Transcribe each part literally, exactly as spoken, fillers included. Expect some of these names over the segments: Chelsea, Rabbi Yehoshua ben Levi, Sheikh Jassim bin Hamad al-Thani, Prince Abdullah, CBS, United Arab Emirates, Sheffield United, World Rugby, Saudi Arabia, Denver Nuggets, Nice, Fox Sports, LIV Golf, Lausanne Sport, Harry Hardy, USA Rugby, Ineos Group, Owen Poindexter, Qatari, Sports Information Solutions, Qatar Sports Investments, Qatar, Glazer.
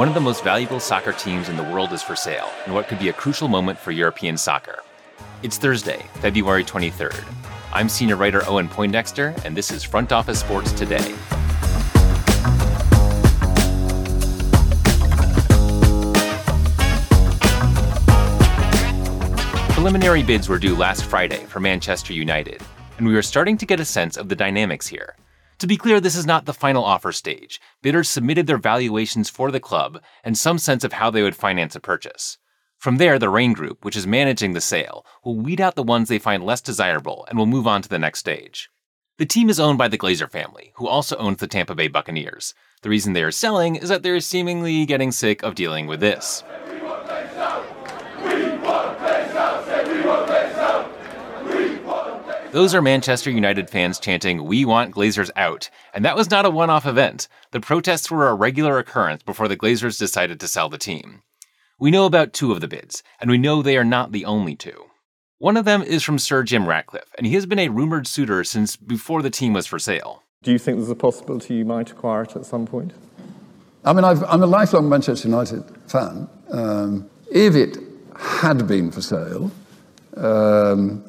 One of the most valuable soccer teams in the world is for sale in what could be a crucial moment for European soccer. It's Thursday, February twenty-third. I'm senior writer Owen Poindexter, and this is Front Office Sports Today. Preliminary bids were due last Friday for Manchester United, and we are starting to get a sense of the dynamics here. To be clear, this is not the final offer stage. Bidders submitted their valuations for the club and some sense of how they would finance a purchase. From there, the Rain Group, which is managing the sale, will weed out the ones they find less desirable and will move on to the next stage. The team is owned by the Glazer family, who also owns the Tampa Bay Buccaneers. The reason they are selling is that they are seemingly getting sick of dealing with this. Those are Manchester United fans chanting, "We want Glazers out." And that was not a one-off event. The protests were a regular occurrence before the Glazers decided to sell the team. We know about two of the bids, and we know they are not the only two. One of them is from Sir Jim Ratcliffe, and he has been a rumored suitor since before the team was for sale. Do you think there's a possibility you might acquire it at some point? I mean, I've, I'm a lifelong Manchester United fan. Um, if it had been for sale... Um,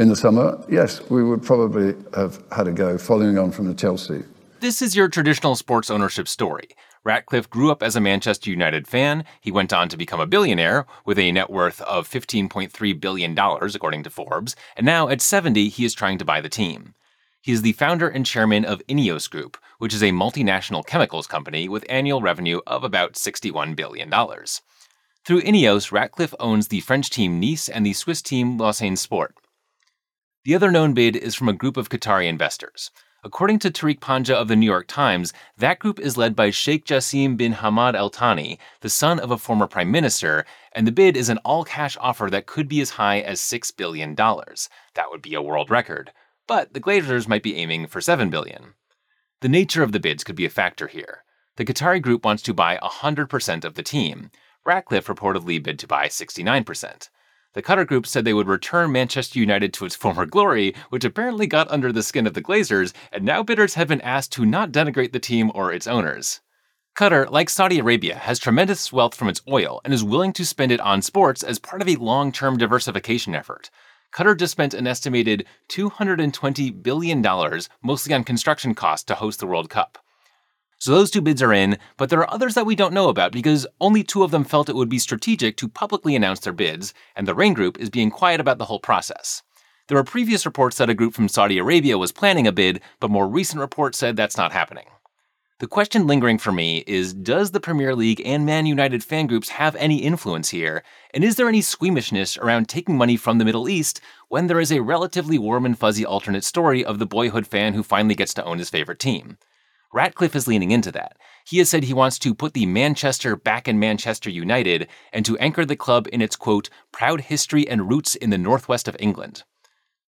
In the summer, yes, we would probably have had a go, following on from the Chelsea. This is your traditional sports ownership story. Ratcliffe grew up as a Manchester United fan. He went on to become a billionaire with a net worth of fifteen point three billion dollars, according to Forbes. And now at seventy, he is trying to buy the team. He is the founder and chairman of Ineos Group, which is a multinational chemicals company with annual revenue of about sixty-one billion dollars. Through Ineos, Ratcliffe owns the French team Nice and the Swiss team Lausanne Sport. The other known bid is from a group of Qatari investors. According to Tariq Panja of the New York Times, that group is led by Sheikh Jassim bin Hamad al-Thani, the son of a former prime minister, and the bid is an all-cash offer that could be as high as six billion dollars. That would be a world record. But the Glazers might be aiming for seven billion dollars. The nature of the bids could be a factor here. The Qatari group wants to buy one hundred percent of the team. Ratcliffe reportedly bid to buy sixty-nine percent. The Qatar group said they would return Manchester United to its former glory, which apparently got under the skin of the Glazers, and now bidders have been asked to not denigrate the team or its owners. Qatar, like Saudi Arabia, has tremendous wealth from its oil and is willing to spend it on sports as part of a long-term diversification effort. Qatar just spent an estimated two hundred twenty billion dollars, mostly on construction costs, to host the World Cup. So those two bids are in, but there are others that we don't know about because only two of them felt it would be strategic to publicly announce their bids, and the Rain Group is being quiet about the whole process. There were previous reports that a group from Saudi Arabia was planning a bid, but more recent reports said that's not happening. The question lingering for me is, does the Premier League and Man United fan groups have any influence here, and is there any squeamishness around taking money from the Middle East when there is a relatively warm and fuzzy alternate story of the boyhood fan who finally gets to own his favorite team? Ratcliffe is leaning into that. He has said he wants to put the Manchester back in Manchester United and to anchor the club in its, quote, proud history and roots in the northwest of England.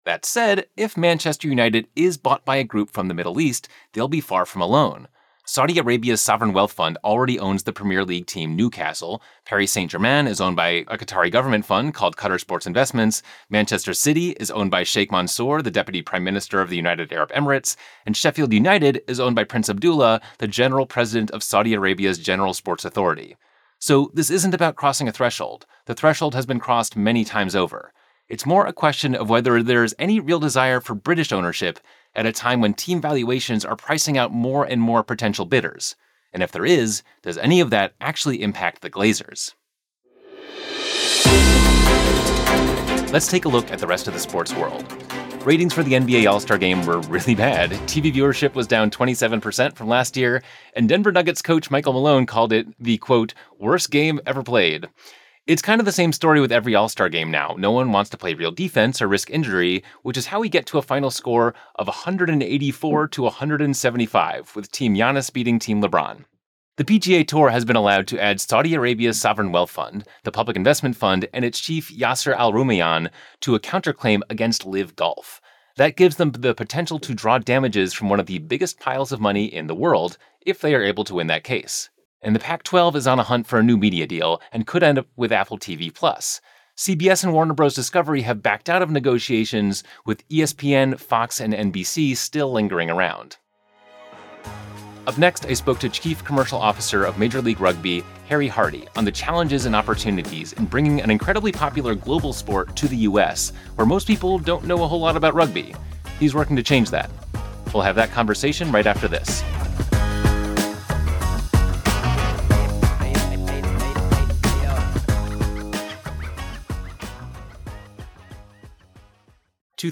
That said, if Manchester United is bought by a group from the Middle East, they'll be far from alone. Saudi Arabia's sovereign wealth fund already owns the Premier League team Newcastle. Paris Saint-Germain is owned by a Qatari government fund called Qatar Sports Investments. Manchester City is owned by Sheikh Mansour, the Deputy Prime Minister of the United Arab Emirates. And Sheffield United is owned by Prince Abdullah, the General President of Saudi Arabia's General Sports Authority. So this isn't about crossing a threshold. The threshold has been crossed many times over. It's more a question of whether there is any real desire for British ownership at a time when team valuations are pricing out more and more potential bidders. And if there is, does any of that actually impact the Glazers? Let's take a look at the rest of the sports world. Ratings for the N B A All-Star Game were really bad. T V viewership was down twenty-seven percent from last year, and Denver Nuggets coach Michael Malone called it the, quote, worst game ever played. It's kind of the same story with every All-Star game now. No one wants to play real defense or risk injury, which is how we get to a final score of one hundred eighty-four to one hundred seventy-five, with Team Giannis beating Team LeBron. The P G A Tour has been allowed to add Saudi Arabia's Sovereign Wealth Fund, the Public Investment Fund, and its chief Yasser Al-Rumayyan to a counterclaim against LIV Golf. That gives them the potential to draw damages from one of the biggest piles of money in the world if they are able to win that case. And the Pac twelve is on a hunt for a new media deal and could end up with Apple T V plus. C B S and Warner Bros. Discovery have backed out of negotiations, with E S P N, Fox, and N B C still lingering around. Up next, I spoke to Chief Commercial Officer of Major League Rugby, Harry Hardy, on the challenges and opportunities in bringing an incredibly popular global sport to the U S, where most people don't know a whole lot about rugby. He's working to change that. We'll have that conversation right after this. two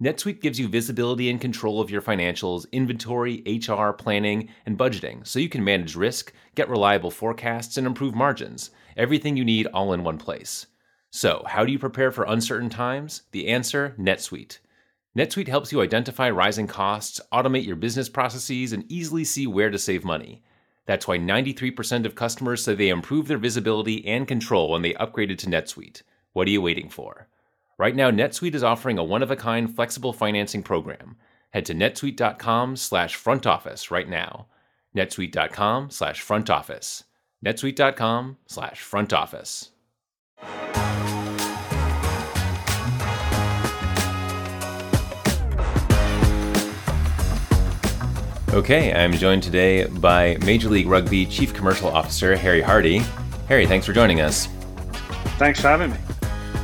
NetSuite gives you visibility and control of your financials, inventory, H R, planning, and budgeting, so you can manage risk, get reliable forecasts, and improve margins. Everything you need all in one place. So, how do you prepare for uncertain times? The answer, NetSuite. NetSuite helps you identify rising costs, automate your business processes, and easily see where to save money. That's why ninety-three percent of customers say they improve their visibility and control when they upgraded to NetSuite. What are you waiting for? Right now, NetSuite is offering a one-of-a-kind flexible financing program. Head to netsuite.com slash front office right now. netsuite.com slash front office. netsuite.com slash front office. Okay, I'm joined today by Major League Rugby Chief Commercial Officer Harry Hardy. Harry, thanks for joining us. Thanks for having me.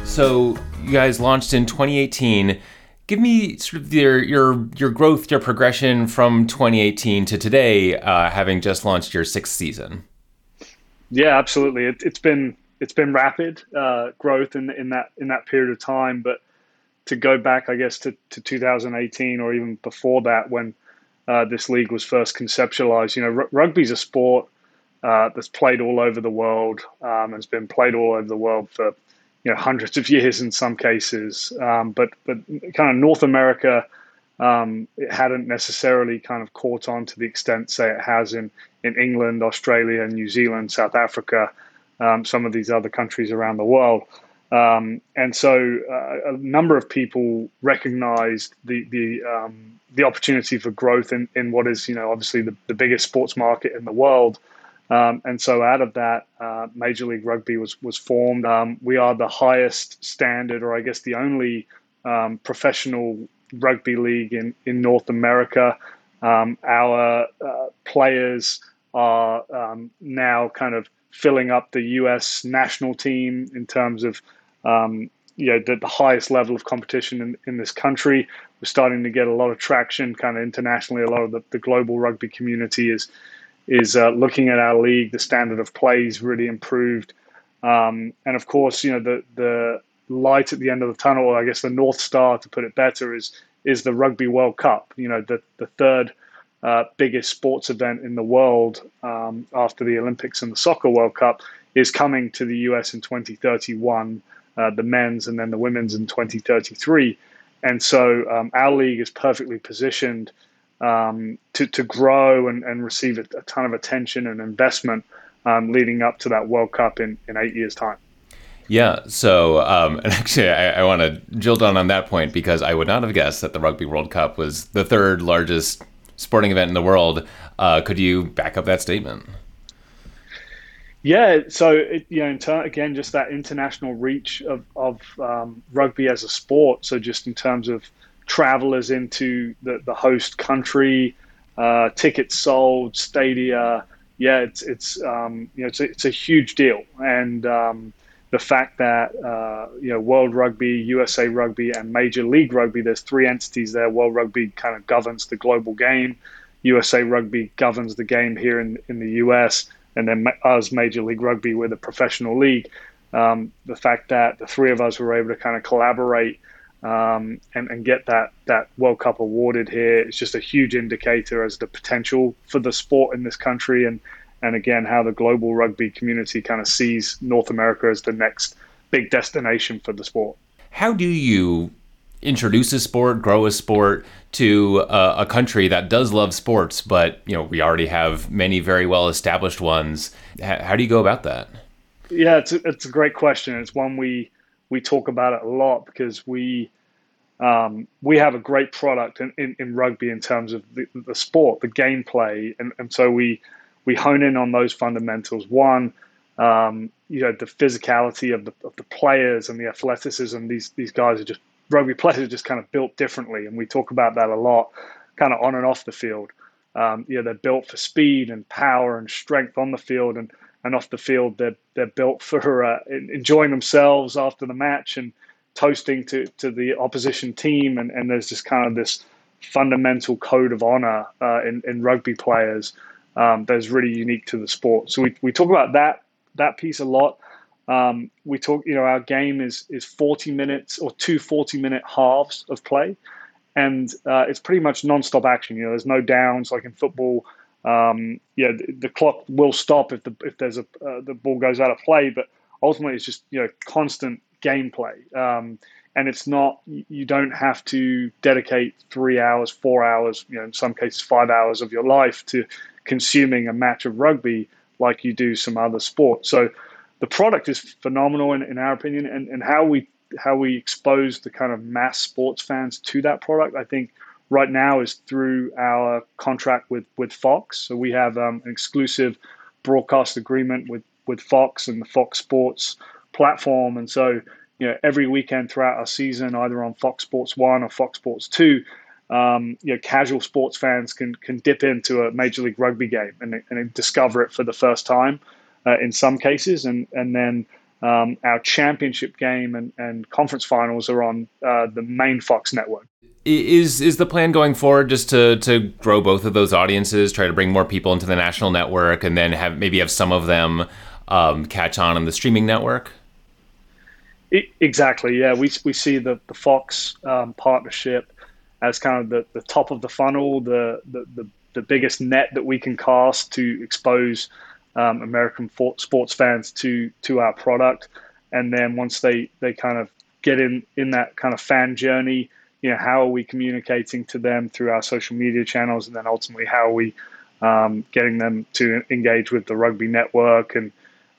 So, you guys launched in twenty eighteen. Give me sort of your your your growth, your progression from twenty eighteen to today, uh, having just launched your sixth season. Yeah, absolutely. It, it's been it's been rapid uh, growth in in that in that period of time. But to go back, I guess to, to two thousand eighteen or even before that, when uh, this league was first conceptualized. You know, r- rugby's a sport uh, that's played all over the world. Um, it's been played all over the world for, you know, hundreds of years in some cases, um, but but kind of North America, um, it hadn't necessarily kind of caught on to the extent, say, it has in, in England, Australia, New Zealand, South Africa, um, some of these other countries around the world. Um, and so uh, a number of people recognized the the um, the opportunity for growth in, in what is, you know, obviously the, the biggest sports market in the world. Um, and so out of that, uh, Major League Rugby was was formed. Um, we are the highest standard, or I guess the only um, professional rugby league in, in North America. Um, our uh, players are um, now kind of filling up the U S national team in terms of um, you know, the, the highest level of competition in, in this country. We're starting to get a lot of traction kind of internationally. A lot of the, the global rugby community is is uh, looking at our league. The standard of plays really improved. Um, and of course, you know, the the light at the end of the tunnel, or I guess the North Star, to put it better, is is the Rugby World Cup, you know, the, the third uh, biggest sports event in the world um, after the Olympics and the Soccer World Cup, is coming to the U S in twenty thirty-one, uh, the men's, and then the women's in twenty thirty-three. And so um, our league is perfectly positioned Um, to, to grow and, and receive a, a ton of attention and investment um, leading up to that World Cup in, in eight years' time. Yeah, so um, and actually I, I want to drill down on that point, because I would not have guessed that the Rugby World Cup was the third largest sporting event in the world. Uh, could you back up that statement? Yeah, so it, you know, in ter- again, just that international reach of, of um, rugby as a sport. So just in terms of travelers into the, the host country, uh, tickets sold, stadia. Yeah, it's it's um, you know it's a, it's a huge deal, and um, the fact that uh, you know World Rugby, U S A Rugby, and Major League Rugby, there's three entities there. World Rugby kind of governs the global game, U S A Rugby governs the game here in in the U S, and then us, Major League Rugby, we're the professional league. Um, the fact that the three of us were able to kind of collaborate Um, and, and get that, that World Cup awarded here. It's just a huge indicator as the potential for the sport in this country, and, and again, how the global rugby community kind of sees North America as the next big destination for the sport. How do you introduce a sport, grow a sport to a, a country that does love sports, but, you know, we already have many very well-established ones? How, how do you go about that? Yeah, it's a, it's a great question. It's one we... we talk about it a lot because we um, we have a great product in, in, in rugby in terms of the, the sport, the gameplay, and, and so we we hone in on those fundamentals. One, um, you know, the physicality of the of the players and the athleticism. These these guys are just rugby players are just kind of built differently, and we talk about that a lot, kind of on and off the field. Um, you know, they're built for speed and power and strength on the field, and and off the field, they're they're built for uh, enjoying themselves after the match and toasting to, to the opposition team. And, and there's just kind of this fundamental code of honor uh, in, in rugby players um, that is really unique to the sport. So we, we talk about that that piece a lot. Um, we talk, you know, our game is is forty minutes or two forty minute halves of play. And uh, it's pretty much nonstop action. You know, there's no downs like in football. Um, yeah, the, the clock will stop if the if there's a uh, the ball goes out of play. But ultimately, it's just you know constant gameplay. Um, and it's not you don't have to dedicate three hours, four hours, you know, in some cases five hours of your life to consuming a match of rugby like you do some other sport. So the product is phenomenal in, in our opinion, and, and how we. how we expose the kind of mass sports fans to that product, I think right now is through our contract with, with Fox. So we have um, an exclusive broadcast agreement with, with Fox and the Fox Sports platform. And so, you know, every weekend throughout our season, either on Fox Sports One or Fox Sports Two, um, you know, casual sports fans can, can dip into a Major League Rugby game and, and discover it for the first time uh, in some cases. And, and then, Um, our championship game and, and conference finals are on uh, the main Fox network. Is is the plan going forward just to to grow both of those audiences, try to bring more people into the national network, and then have maybe have some of them um, catch on in the streaming network? It, exactly. Yeah, we we see the the Fox um, partnership as kind of the, the top of the funnel, the the, the the biggest net that we can cast to expose Um, American for- sports fans to to our product, and then once they, they kind of get in, in that kind of fan journey, you know, how are we communicating to them through our social media channels, and then ultimately how are we um, getting them to engage with the rugby network and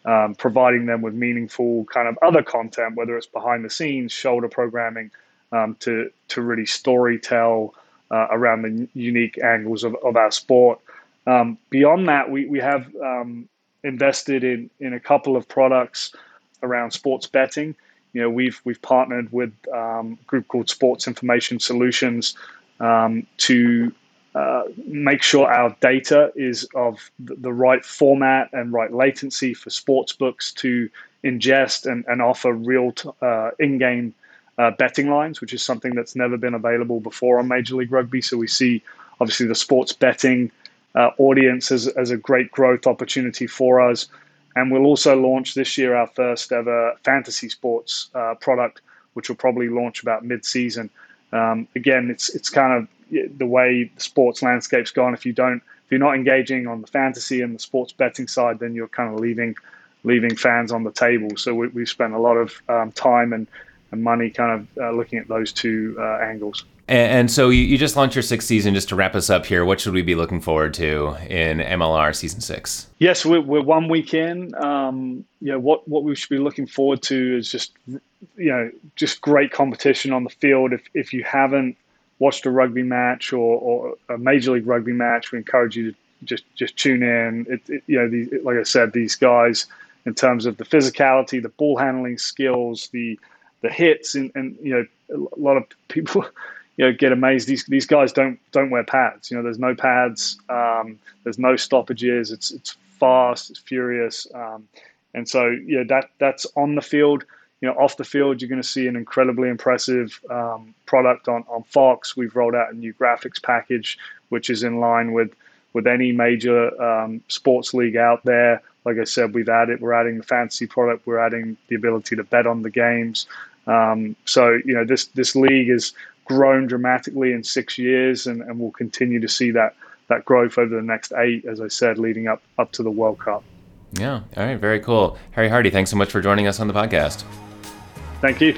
um, providing them with meaningful kind of other content, whether it's behind the scenes, shoulder programming, um, to to really story tell uh, around the unique angles of, of our sport. Um, beyond that, we, we have um, invested in, in a couple of products around sports betting. You know, we've we've partnered with um, a group called Sports Information Solutions um, to uh, make sure our data is of the right format and right latency for sports books to ingest and, and offer real t- uh, in-game uh, betting lines, which is something that's never been available before on Major League Rugby. So we see, obviously, the sports betting Uh, audience as, as a great growth opportunity for us. And we'll also launch this year our first ever fantasy sports uh, product, which will probably launch about mid-season. Um, again, it's it's kind of the way the sports landscape's gone. If you don't, if you're not engaging on the fantasy and the sports betting side, then you're kind of leaving leaving fans on the table. So we, we've spent a lot of um, time and, and money kind of uh, looking at those two uh, angles. And so you just launched your sixth season. Just to wrap us up here, what should we be looking forward to in M L R season six? Yes, we're, we're one week in. Um, you know, what, what we should be looking forward to is just, you know, just great competition on the field. If if you haven't watched a rugby match or, or a Major League Rugby match, we encourage you to just just tune in. It, it, you know, these, like I said, these guys in terms of the physicality, the ball handling skills, the the hits, and, and you know, a lot of people. You know, get amazed. These these guys don't don't wear pads. You know, there's no pads. Um, there's no stoppages. It's it's fast. It's furious. Um, and so yeah, that that's on the field. You know, off the field, you're going to see an incredibly impressive um, product on, on Fox. We've rolled out a new graphics package, which is in line with with any major um, sports league out there. Like I said, we've added we're adding the fantasy product. We're adding the ability to bet on the games. Um, so you know, this this league is grown dramatically in six years, and, and we'll continue to see that that growth over the next eight, as I said, leading up, up to the World Cup. Yeah. All right. Very cool. Harry Hardy, thanks so much for joining us on the podcast. Thank you.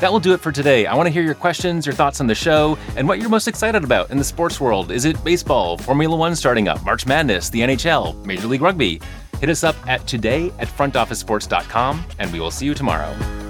That will do it for today. I want to hear your questions, your thoughts on the show, and what you're most excited about in the sports world. Is it baseball, Formula One starting up, March Madness, the N H L, Major League Rugby? Hit us up at today at front office sports dot com, and we will see you tomorrow.